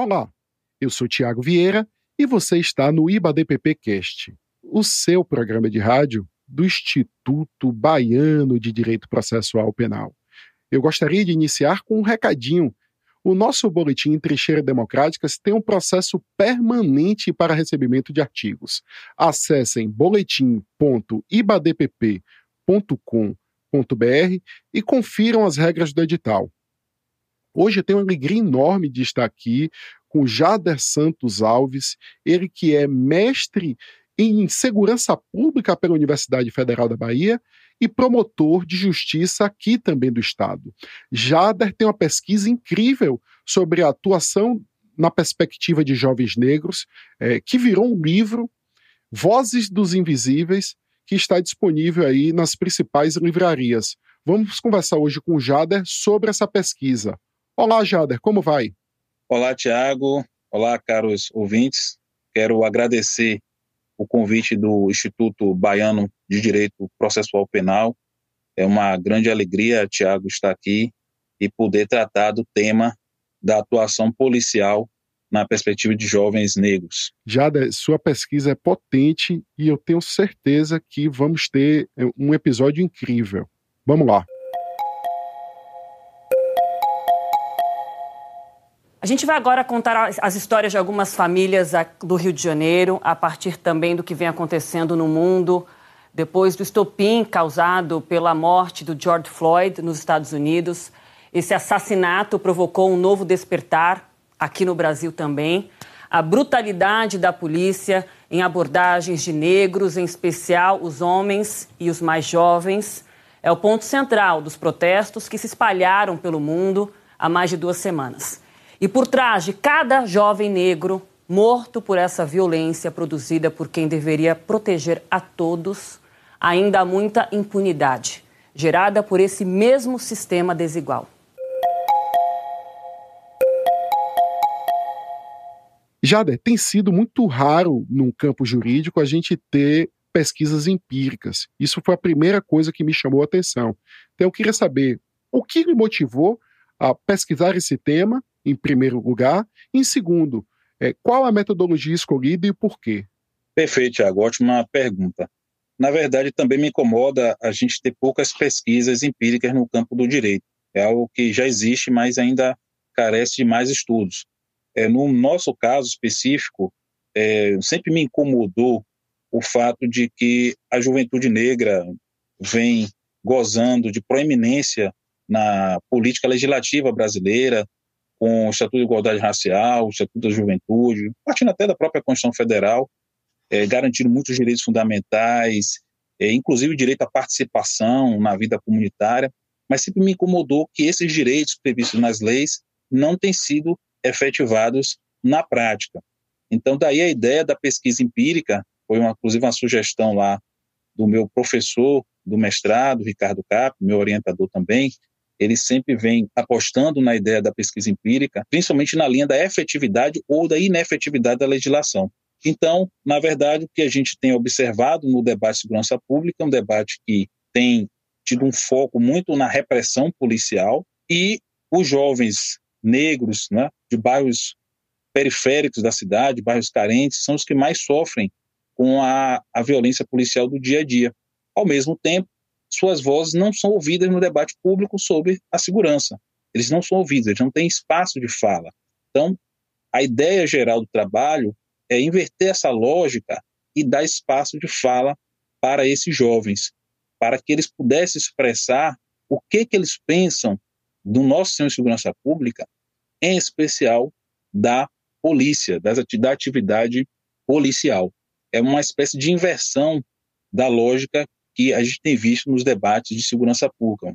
Olá, eu sou Thiago Vieira e você está no IBADPP Cast, o seu programa de rádio do Instituto Baiano de Direito Processual Penal. Eu gostaria de iniciar com um recadinho. O nosso boletim em Trincheiras Democráticas tem um processo permanente para recebimento de artigos. Acessem boletim.ibadpp.com.br e confiram as regras do edital. Hoje eu tenho uma alegria enorme de estar aqui com Jader Santos Alves, ele que é mestre em Segurança Pública pela Universidade Federal da Bahia e promotor de justiça aqui também do Estado. Jader tem uma pesquisa incrível sobre a atuação na perspectiva de jovens negros, que virou um livro, Vozes dos Invisíveis, que está disponível aí nas principais livrarias. Vamos conversar hoje com o Jader sobre essa pesquisa. Olá, Jader, como vai? Olá, Thiago. Olá, caros ouvintes. Quero agradecer o convite do Instituto Baiano de Direito Processual Penal. É uma grande alegria, Thiago, estar aqui e poder tratar do tema da atuação policial na perspectiva de jovens negros. Jader, sua pesquisa é potente e eu tenho certeza que vamos ter um episódio incrível. Vamos lá. A gente vai agora contar as histórias de algumas famílias do Rio de Janeiro, a partir também do que vem acontecendo no mundo, depois do estopim causado pela morte do George Floyd nos Estados Unidos. Esse assassinato provocou um novo despertar, aqui no Brasil também. A brutalidade da polícia em abordagens de negros, em especial os homens e os mais jovens, é o ponto central dos protestos que se espalharam pelo mundo há mais de 2 semanas. E por trás de cada jovem negro morto por essa violência produzida por quem deveria proteger a todos, ainda há muita impunidade, gerada por esse mesmo sistema desigual. Jader, tem sido muito raro num campo jurídico a gente ter pesquisas empíricas. Isso foi a primeira coisa que me chamou a atenção. Então eu queria saber o que me motivou a pesquisar esse tema, em primeiro lugar. Em segundo, qual a metodologia escolhida e por quê? Perfeito, Thiago. Ótima pergunta. Na verdade, também me incomoda a gente ter poucas pesquisas empíricas no campo do direito. É algo que já existe, mas ainda carece de mais estudos. No nosso caso específico, sempre me incomodou o fato de que a juventude negra vem gozando de proeminência na política legislativa brasileira, com o Estatuto de Igualdade Racial, o Estatuto da Juventude, partindo até da própria Constituição Federal, garantindo muitos direitos fundamentais, inclusive o direito à participação na vida comunitária, mas sempre me incomodou que esses direitos previstos nas leis não têm sido efetivados na prática. Então, daí a ideia da pesquisa empírica, foi inclusive uma sugestão lá do meu professor do mestrado, Ricardo Cappi, meu orientador também. Ele sempre vem apostando na ideia da pesquisa empírica, principalmente na linha da efetividade ou da inefetividade da legislação. Então, na verdade, o que a gente tem observado no debate de segurança pública é um debate que tem tido um foco muito na repressão policial e os jovens negros, né, de bairros periféricos da cidade, bairros carentes, são os que mais sofrem com a violência policial do dia a dia. Ao mesmo tempo, suas vozes não são ouvidas no debate público sobre a segurança. Eles não são ouvidos, eles não têm espaço de fala. Então, a ideia geral do trabalho é inverter essa lógica e dar espaço de fala para esses jovens, para que eles pudessem expressar o que eles pensam do nosso sistema de segurança pública, em especial da polícia, da atividade policial. É uma espécie de inversão da lógica que a gente tem visto nos debates de segurança pública.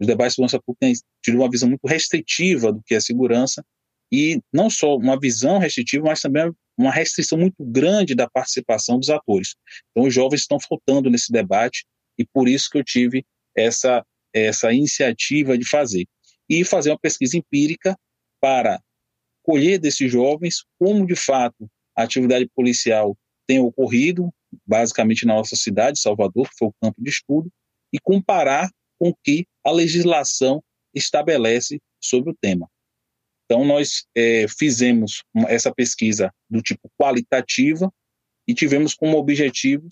Os debates de segurança pública têm tido uma visão muito restritiva do que é segurança, e não só uma visão restritiva, mas também uma restrição muito grande da participação dos atores. Então, os jovens estão faltando nesse debate, e por isso que eu tive essa iniciativa de fazer. E fazer uma pesquisa empírica para colher desses jovens como, de fato, a atividade policial tem ocorrido, basicamente na nossa cidade, Salvador, que foi o campo de estudo, e comparar com o que a legislação estabelece sobre o tema. Então, nós fizemos essa pesquisa do tipo qualitativa e tivemos como objetivo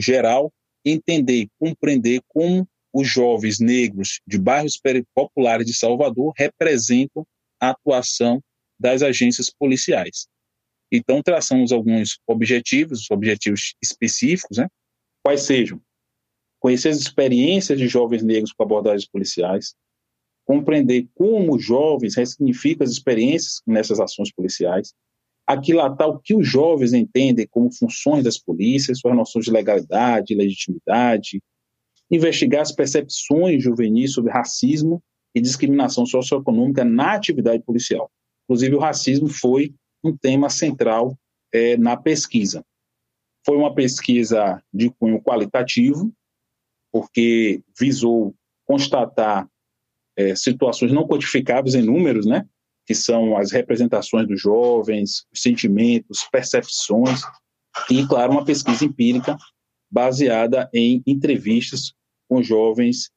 geral entender e compreender como os jovens negros de bairros populares de Salvador representam a atuação das agências policiais. Então, traçamos alguns objetivos específicos, né? Quais sejam: conhecer as experiências de jovens negros com abordagens policiais, compreender como os jovens ressignificam as experiências nessas ações policiais, aquilatar o que os jovens entendem como funções das polícias, suas noções de legalidade, legitimidade, investigar as percepções juvenis sobre racismo e discriminação socioeconômica na atividade policial. Inclusive, o racismo foi um tema central na pesquisa. Foi uma pesquisa de cunho qualitativo, porque visou constatar situações não quantificáveis em números, né? Que são as representações dos jovens, os sentimentos, percepções, e, claro, uma pesquisa empírica baseada em entrevistas com jovens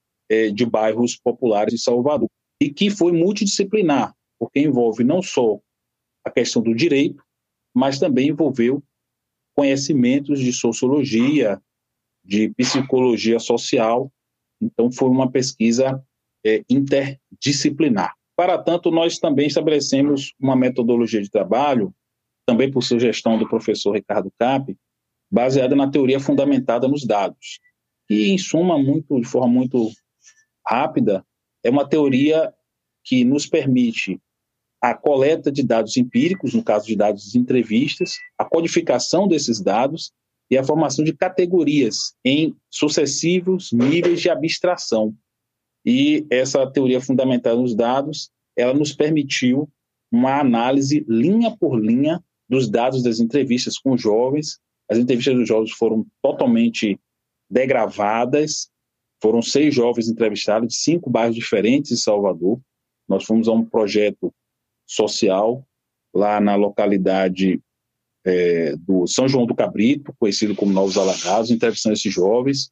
de bairros populares de Salvador, e que foi multidisciplinar, porque envolve não só a questão do direito, mas também envolveu conhecimentos de sociologia, de psicologia social. Então, foi uma pesquisa interdisciplinar. Para tanto, nós também estabelecemos uma metodologia de trabalho, também por sugestão do professor Ricardo Cappi, baseada na teoria fundamentada nos dados. E, em suma, de forma muito rápida, é uma teoria que nos permite a coleta de dados empíricos, no caso de dados de entrevistas, a codificação desses dados e a formação de categorias em sucessivos níveis de abstração. E essa teoria fundamentada nos dados, ela nos permitiu uma análise linha por linha dos dados das entrevistas com jovens. As entrevistas dos jovens foram totalmente degravadas, foram 6 jovens entrevistados de 5 bairros diferentes em Salvador. Nós fomos a um projeto social lá na localidade do São João do Cabrito, conhecido como Novos Alagados, entrevistando esses jovens.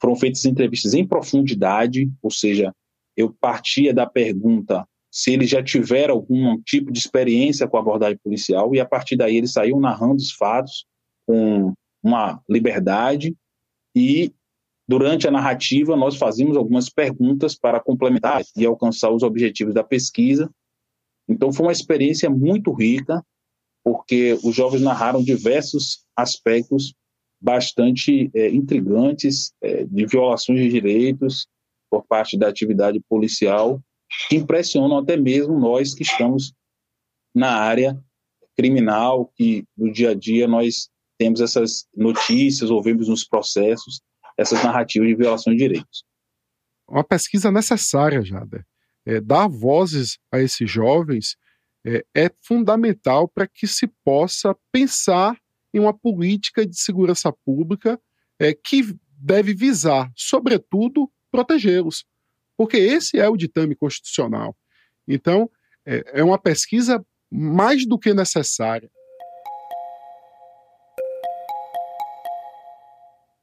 Foram feitas entrevistas em profundidade, ou seja, eu partia da pergunta se eles já tiveram algum tipo de experiência com a abordagem policial, e a partir daí eles saíam narrando os fatos com uma liberdade, e durante a narrativa nós fazíamos algumas perguntas para complementar e alcançar os objetivos da pesquisa. Então foi uma experiência muito rica, porque os jovens narraram diversos aspectos bastante intrigantes, de violações de direitos por parte da atividade policial, que impressionam até mesmo nós que estamos na área criminal, que no dia a dia nós temos essas notícias, ouvimos nos processos essas narrativas de violação de direitos. Uma pesquisa necessária, Jader. Dar vozes a esses jovens é fundamental para que se possa pensar em uma política de segurança pública que deve visar, sobretudo, protegê-los, porque esse é o ditame constitucional. Então, é uma pesquisa mais do que necessária.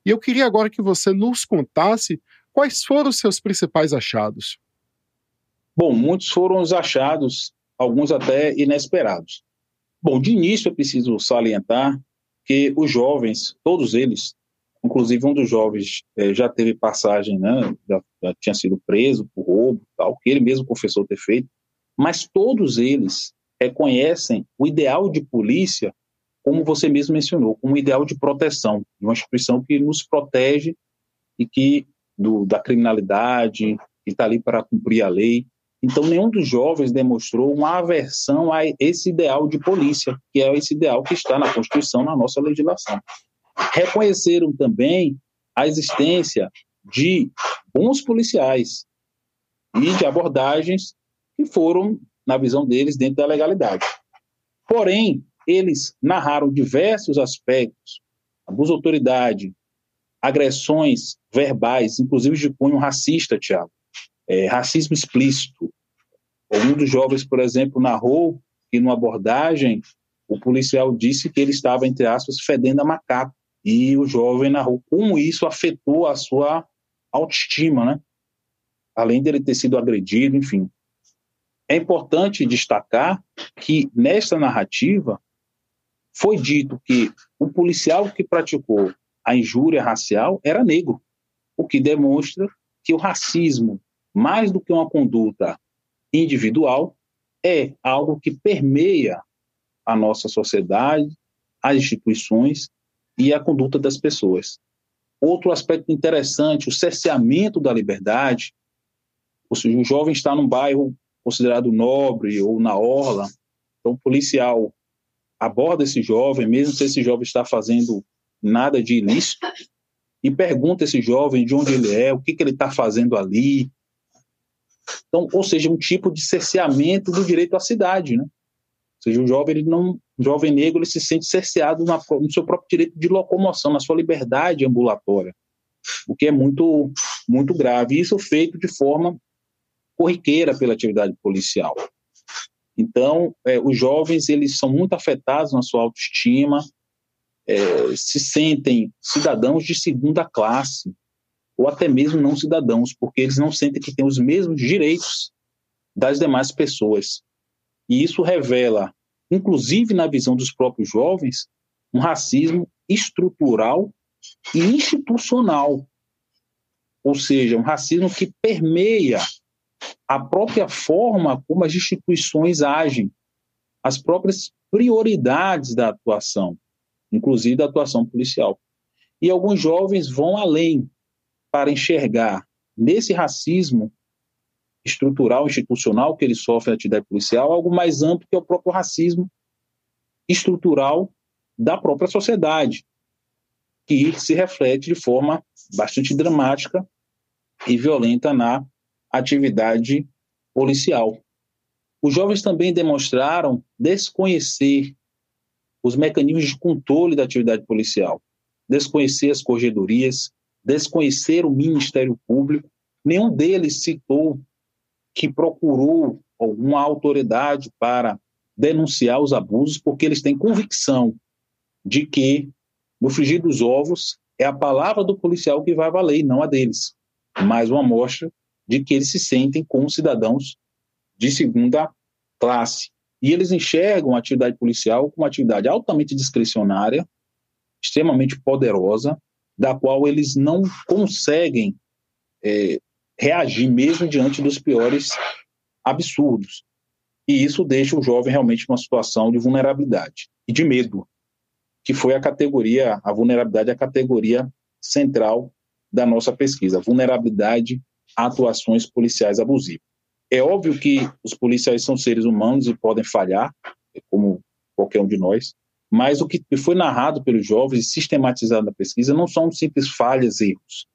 E eu queria agora que você nos contasse quais foram os seus principais achados. Bom, muitos foram os achados, alguns até inesperados. Bom, de início eu preciso salientar que os jovens, todos eles, inclusive um dos jovens já teve passagem, né, já tinha sido preso por roubo, tal, que ele mesmo confessou ter feito, mas todos eles reconhecem o ideal de polícia, como você mesmo mencionou, como um ideal de proteção, de uma instituição que nos protege e que da criminalidade, que está ali para cumprir a lei. Então, nenhum dos jovens demonstrou uma aversão a esse ideal de polícia, que é esse ideal que está na Constituição, na nossa legislação. Reconheceram também a existência de bons policiais e de abordagens que foram, na visão deles, dentro da legalidade. Porém, eles narraram diversos aspectos: abuso de autoridade, agressões verbais, inclusive de cunho racista, Thiago. Racismo explícito. Um dos jovens, por exemplo, narrou que, numa abordagem, o policial disse que ele estava, entre aspas, fedendo a macaco. E o jovem narrou como isso afetou a sua autoestima, né? Além dele ter sido agredido, enfim. É importante destacar que, nesta narrativa, foi dito que o policial que praticou a injúria racial era negro, o que demonstra que o racismo, mais do que uma conduta individual, é algo que permeia a nossa sociedade, as instituições e a conduta das pessoas. Outro aspecto interessante, o cerceamento da liberdade. Ou seja, um jovem está num bairro considerado nobre ou na orla, então o policial aborda esse jovem, mesmo se esse jovem está fazendo nada de ilícito, e pergunta a esse jovem de onde ele é, o que ele está fazendo ali. Então, ou seja, um tipo de cerceamento do direito à cidade, né? Ou seja, o jovem negro ele se sente cerceado no seu próprio direito de locomoção, na sua liberdade ambulatória, o que é muito, muito grave. Isso feito de forma corriqueira pela atividade policial. Então, os jovens eles são muito afetados na sua autoestima, se sentem cidadãos de segunda classe, ou até mesmo não cidadãos, porque eles não sentem que têm os mesmos direitos das demais pessoas. E isso revela, inclusive na visão dos próprios jovens, um racismo estrutural e institucional. Ou seja, um racismo que permeia a própria forma como as instituições agem, as próprias prioridades da atuação, inclusive da atuação policial. E alguns jovens vão além para enxergar nesse racismo estrutural, institucional que ele sofre na atividade policial, algo mais amplo que é o próprio racismo estrutural da própria sociedade, que se reflete de forma bastante dramática e violenta na atividade policial. Os jovens também demonstraram desconhecer os mecanismos de controle da atividade policial, desconhecer as corregedorias, desconhecer o Ministério Público. Nenhum deles citou que procurou alguma autoridade para denunciar os abusos, porque eles têm convicção de que, no frigir dos ovos, é a palavra do policial que vai valer, não a deles. Mais uma amostra de que eles se sentem como cidadãos de segunda classe. E eles enxergam a atividade policial como uma atividade altamente discricionária, extremamente poderosa, da qual eles não conseguem reagir mesmo diante dos piores absurdos. E isso deixa o jovem realmente numa situação de vulnerabilidade e de medo, que foi a vulnerabilidade é a categoria central da nossa pesquisa, vulnerabilidade a atuações policiais abusivas. É óbvio que os policiais são seres humanos e podem falhar, como qualquer um de nós, mas o que foi narrado pelos jovens e sistematizado na pesquisa não são simples falhas e erros.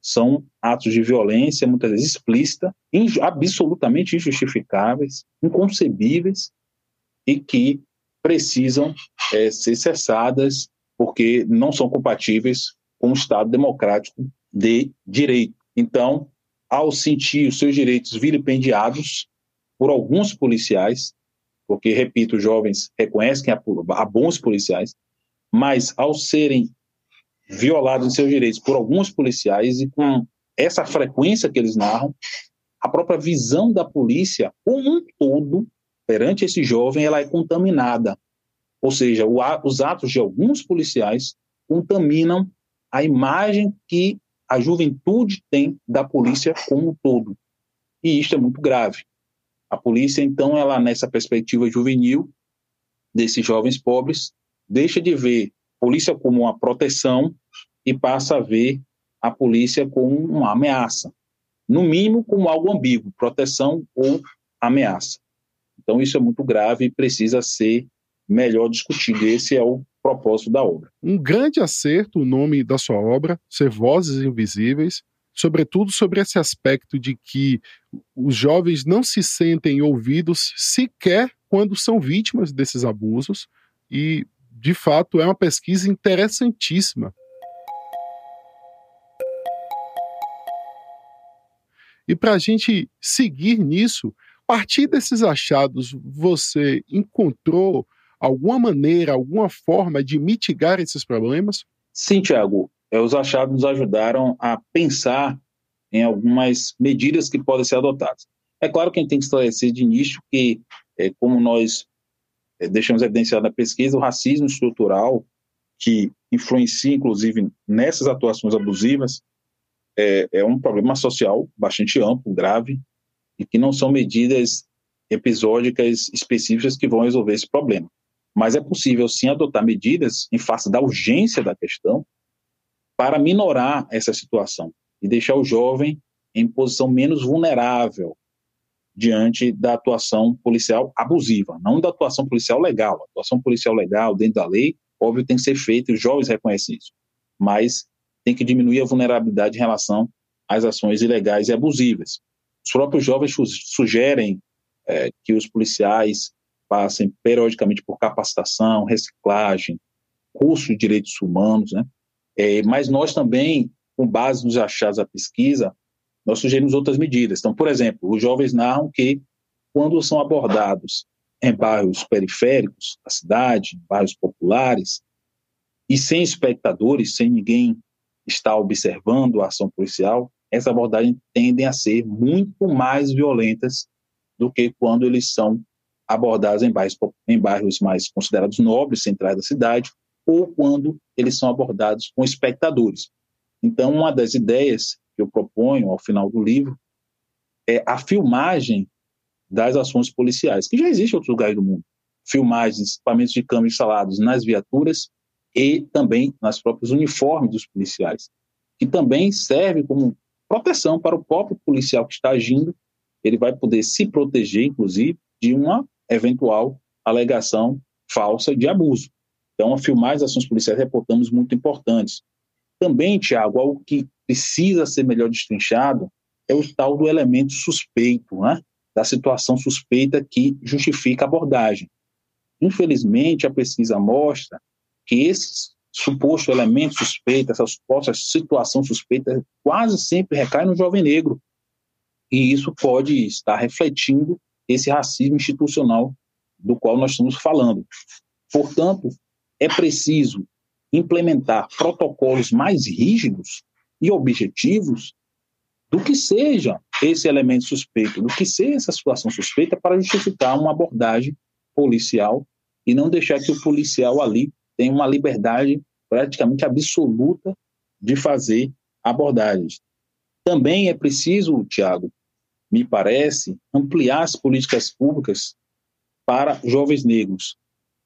São atos de violência, muitas vezes explícita, absolutamente injustificáveis, inconcebíveis, e que precisam ser cessadas porque não são compatíveis com o Estado democrático de direito. Então, ao sentir os seus direitos vilipendiados por alguns policiais, porque, repito, os jovens reconhecem a bons policiais, mas ao serem violados em seus direitos por alguns policiais e com essa frequência que eles narram, a própria visão da polícia como um todo perante esse jovem ela é contaminada. Ou seja, os atos de alguns policiais contaminam a imagem que a juventude tem da polícia como um todo. E isto é muito grave. A polícia, então, ela nessa perspectiva juvenil desses jovens pobres, deixa de ver polícia como uma proteção e passa a ver a polícia como uma ameaça. No mínimo, como algo ambíguo, proteção ou ameaça. Então, isso é muito grave e precisa ser melhor discutido. Esse é o propósito da obra. Um grande acerto o nome da sua obra, Ser Vozes Invisíveis, sobretudo sobre esse aspecto de que os jovens não se sentem ouvidos sequer quando são vítimas desses abusos e, de fato, é uma pesquisa interessantíssima. E para a gente seguir nisso, a partir desses achados, você encontrou alguma maneira, alguma forma de mitigar esses problemas? Sim, Thiago. Os achados nos ajudaram a pensar em algumas medidas que podem ser adotadas. É claro que a gente tem que esclarecer de início que, como nós deixamos evidenciado na pesquisa, o racismo estrutural, que influencia, inclusive, nessas atuações abusivas, é um problema social bastante amplo, grave, e que não são medidas episódicas específicas que vão resolver esse problema. Mas é possível, sim, adotar medidas em face da urgência da questão para minorar essa situação e deixar o jovem em posição menos vulnerável diante da atuação policial abusiva, não da atuação policial legal. A atuação policial legal, dentro da lei, óbvio, tem que ser feita, e os jovens reconhecem isso, mas tem que diminuir a vulnerabilidade em relação às ações ilegais e abusivas. Os próprios jovens sugerem que os policiais passem periodicamente por capacitação, reciclagem, curso de direitos humanos, né? Mas nós também, com base nos achados da pesquisa, nós sugerimos outras medidas. Então, por exemplo, os jovens narram que, quando são abordados em bairros periféricos da cidade, em bairros populares, e sem espectadores, sem ninguém estar observando a ação policial, essas abordagens tendem a ser muito mais violentas do que quando eles são abordados em bairros mais considerados nobres, centrais da cidade, ou quando eles são abordados com espectadores. Então, uma das ideias que eu proponho ao final do livro é a filmagem das ações policiais, que já existe em outros lugares do mundo. Filmagens, equipamentos de câmera instalados nas viaturas e também nas próprias uniformes dos policiais, que também serve como proteção para o próprio policial que está agindo. Ele vai poder se proteger, inclusive, de uma eventual alegação falsa de abuso. Então, a filmar as ações policiais reportamos muito importantes. Também, Thiago, algo que precisa ser melhor destrinchado é o tal do elemento suspeito, né? Da situação suspeita que justifica a abordagem. Infelizmente, a pesquisa mostra que esse suposto elemento suspeito, essa suposta situação suspeita, quase sempre recai no jovem negro. E isso pode estar refletindo esse racismo institucional do qual nós estamos falando. Portanto, é preciso implementar protocolos mais rígidos e objetivos do que seja esse elemento suspeito, do que seja essa situação suspeita, para justificar uma abordagem policial e não deixar que o policial ali tem uma liberdade praticamente absoluta de fazer abordagens. Também é preciso, Thiago, me parece, ampliar as políticas públicas para jovens negros.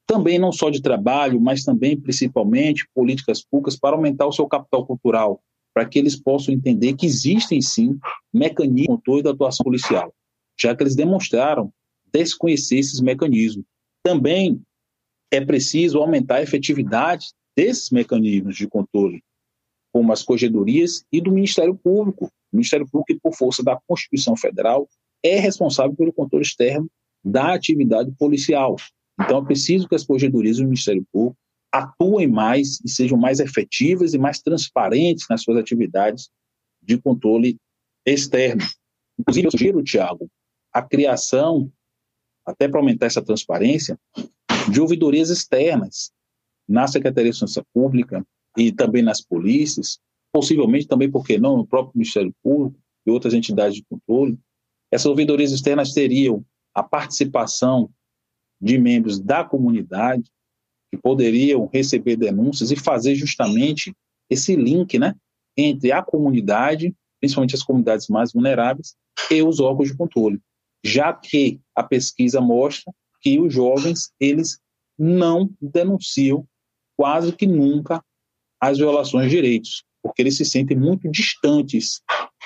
Também não só de trabalho, mas também, principalmente, políticas públicas para aumentar o seu capital cultural, para que eles possam entender que existem, sim, mecanismos de controle da atuação policial, já que eles demonstraram desconhecer esses mecanismos. Também é preciso aumentar a efetividade desses mecanismos de controle, como as corregedorias e do Ministério Público. O Ministério Público, por força da Constituição Federal, é responsável pelo controle externo da atividade policial. Então, é preciso que as corregedorias do Ministério Público atuem mais e sejam mais efetivas e mais transparentes nas suas atividades de controle externo. Inclusive, eu sugiro, Thiago, a criação, até para aumentar essa transparência, de ouvidorias externas na Secretaria de Segurança Pública e também nas polícias, possivelmente também, por que não, no próprio Ministério Público e outras entidades de controle. Essas ouvidorias externas teriam a participação de membros da comunidade que poderiam receber denúncias e fazer justamente esse link, né, entre a comunidade, principalmente as comunidades mais vulneráveis, e os órgãos de controle, já que a pesquisa mostra que os jovens, eles não denunciam quase que nunca as violações de direitos, porque eles se sentem muito distantes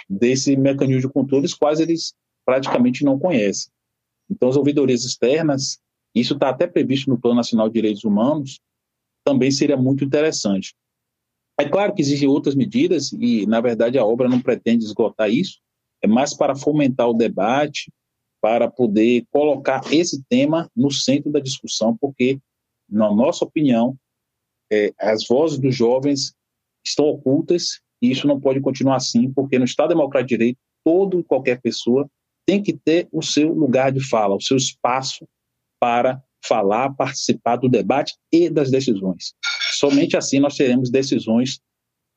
desse mecanismo de controle, os quais eles praticamente não conhecem. Então, as ouvidorias externas, isso está até previsto no Plano Nacional de Direitos Humanos, também seria muito interessante. É claro que existem outras medidas e, na verdade, a obra não pretende esgotar isso, é mais para fomentar o debate, para poder colocar esse tema no centro da discussão, porque, na nossa opinião, as vozes dos jovens estão ocultas e isso não pode continuar assim, porque no Estado Democrático de Direito, toda e qualquer pessoa tem que ter o seu lugar de fala, o seu espaço para falar, participar do debate e das decisões. Somente assim nós teremos decisões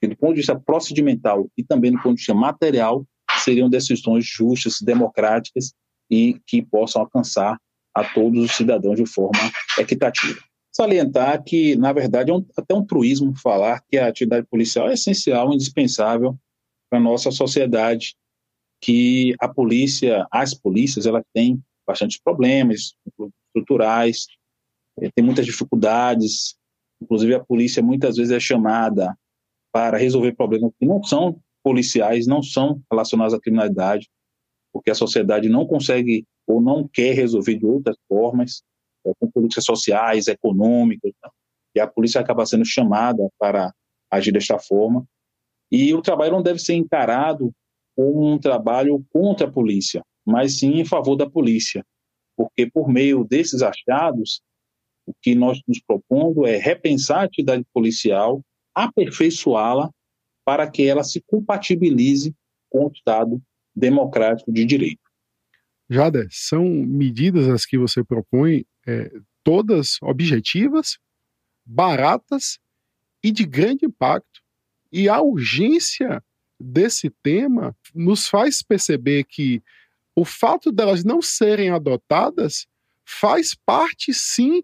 que, do ponto de vista procedimental e também do ponto de vista material, seriam decisões justas, democráticas e que possam alcançar a todos os cidadãos de forma equitativa. Salientar que, na verdade, é até um truísmo falar que a atividade policial é essencial, indispensável para a nossa sociedade, que a polícia, as polícias, ela tem bastantes problemas estruturais, tem muitas dificuldades, inclusive a polícia muitas vezes é chamada para resolver problemas que não são policiais, não são relacionados à criminalidade, porque a sociedade não consegue ou não quer resolver de outras formas, com políticas sociais, econômicas, e a polícia acaba sendo chamada para agir desta forma. E o trabalho não deve ser encarado como um trabalho contra a polícia, mas sim em favor da polícia, porque por meio desses achados, o que nós nos propondo é repensar a atividade policial, aperfeiçoá-la para que ela se compatibilize com o Estado democrático de direito. Jader, são medidas as que você propõe, todas objetivas, baratas e de grande impacto. E a urgência desse tema nos faz perceber que o fato delas não serem adotadas faz parte, sim,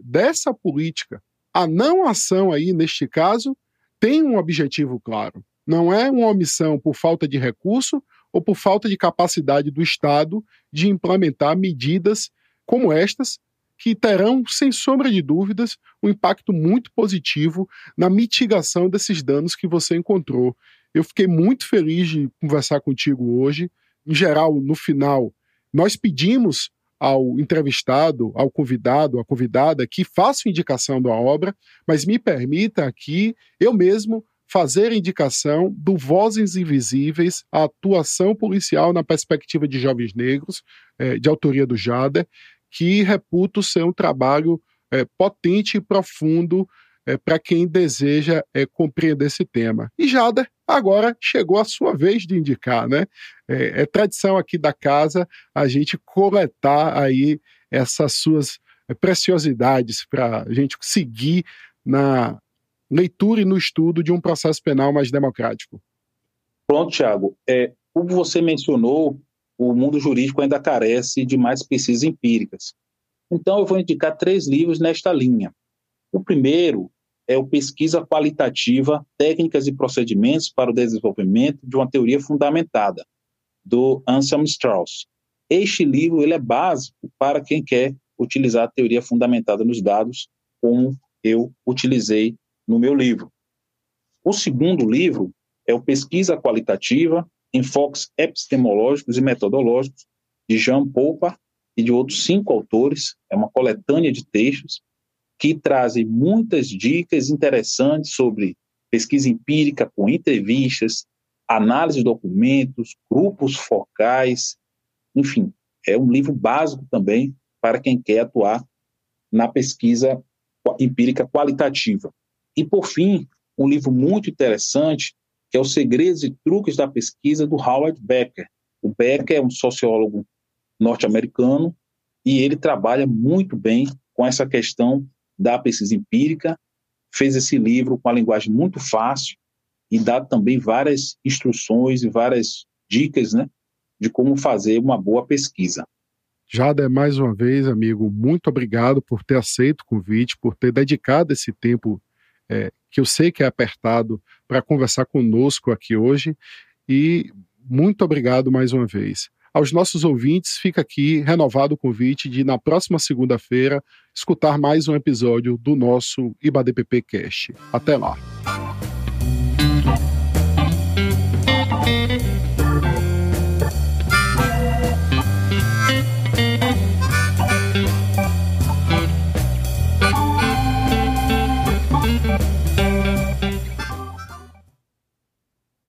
dessa política. A não ação aí, neste caso, tem um objetivo claro. Não é uma omissão por falta de recurso ou por falta de capacidade do Estado de implementar medidas como estas, que terão, sem sombra de dúvidas, um impacto muito positivo na mitigação desses danos que você encontrou. Eu fiquei muito feliz de conversar contigo hoje. Em geral, no final, nós pedimos ao entrevistado, ao convidado, à convidada, que faça indicação da obra, mas me permita aqui, eu mesmo, fazer indicação do Vozes Invisíveis, a atuação policial na perspectiva de jovens negros, de autoria do Jader, que reputo ser um trabalho potente e profundo para quem deseja compreender esse tema. E Jader, agora chegou a sua vez de indicar, né? É tradição aqui da casa a gente coletar aí essas suas preciosidades para a gente seguir na leitura e no estudo de um processo penal mais democrático. Pronto, Thiago. Como você mencionou, o mundo jurídico ainda carece de mais pesquisas empíricas. Então, eu vou indicar 3 livros nesta linha. O primeiro é o Pesquisa Qualitativa, Técnicas e Procedimentos para o Desenvolvimento de uma Teoria Fundamentada, do Anselm Strauss. Este livro ele é básico para quem quer utilizar a teoria fundamentada nos dados, como eu utilizei no meu livro. O segundo livro é o Pesquisa Qualitativa em Focos Epistemológicos e Metodológicos, de Jean Polpa e de outros 5 autores. É uma coletânea de textos que trazem muitas dicas interessantes sobre pesquisa empírica, com entrevistas, análise de documentos, grupos focais, enfim, é um livro básico também para quem quer atuar na pesquisa empírica qualitativa. E, por fim, um livro muito interessante, que é o Segredos e Truques da Pesquisa, do Howard Becker. O Becker é um sociólogo norte-americano e ele trabalha muito bem com essa questão da pesquisa empírica, fez esse livro com a linguagem muito fácil e dá também várias instruções e várias dicas, né, de como fazer uma boa pesquisa. Jader, mais uma vez, amigo, muito obrigado por ter aceito o convite, por ter dedicado esse tempo que eu sei que é apertado para conversar conosco aqui hoje, e muito obrigado mais uma vez. Aos nossos ouvintes, fica aqui renovado o convite de, na próxima segunda-feira, escutar mais um episódio do nosso IBADPP Cast. Até lá!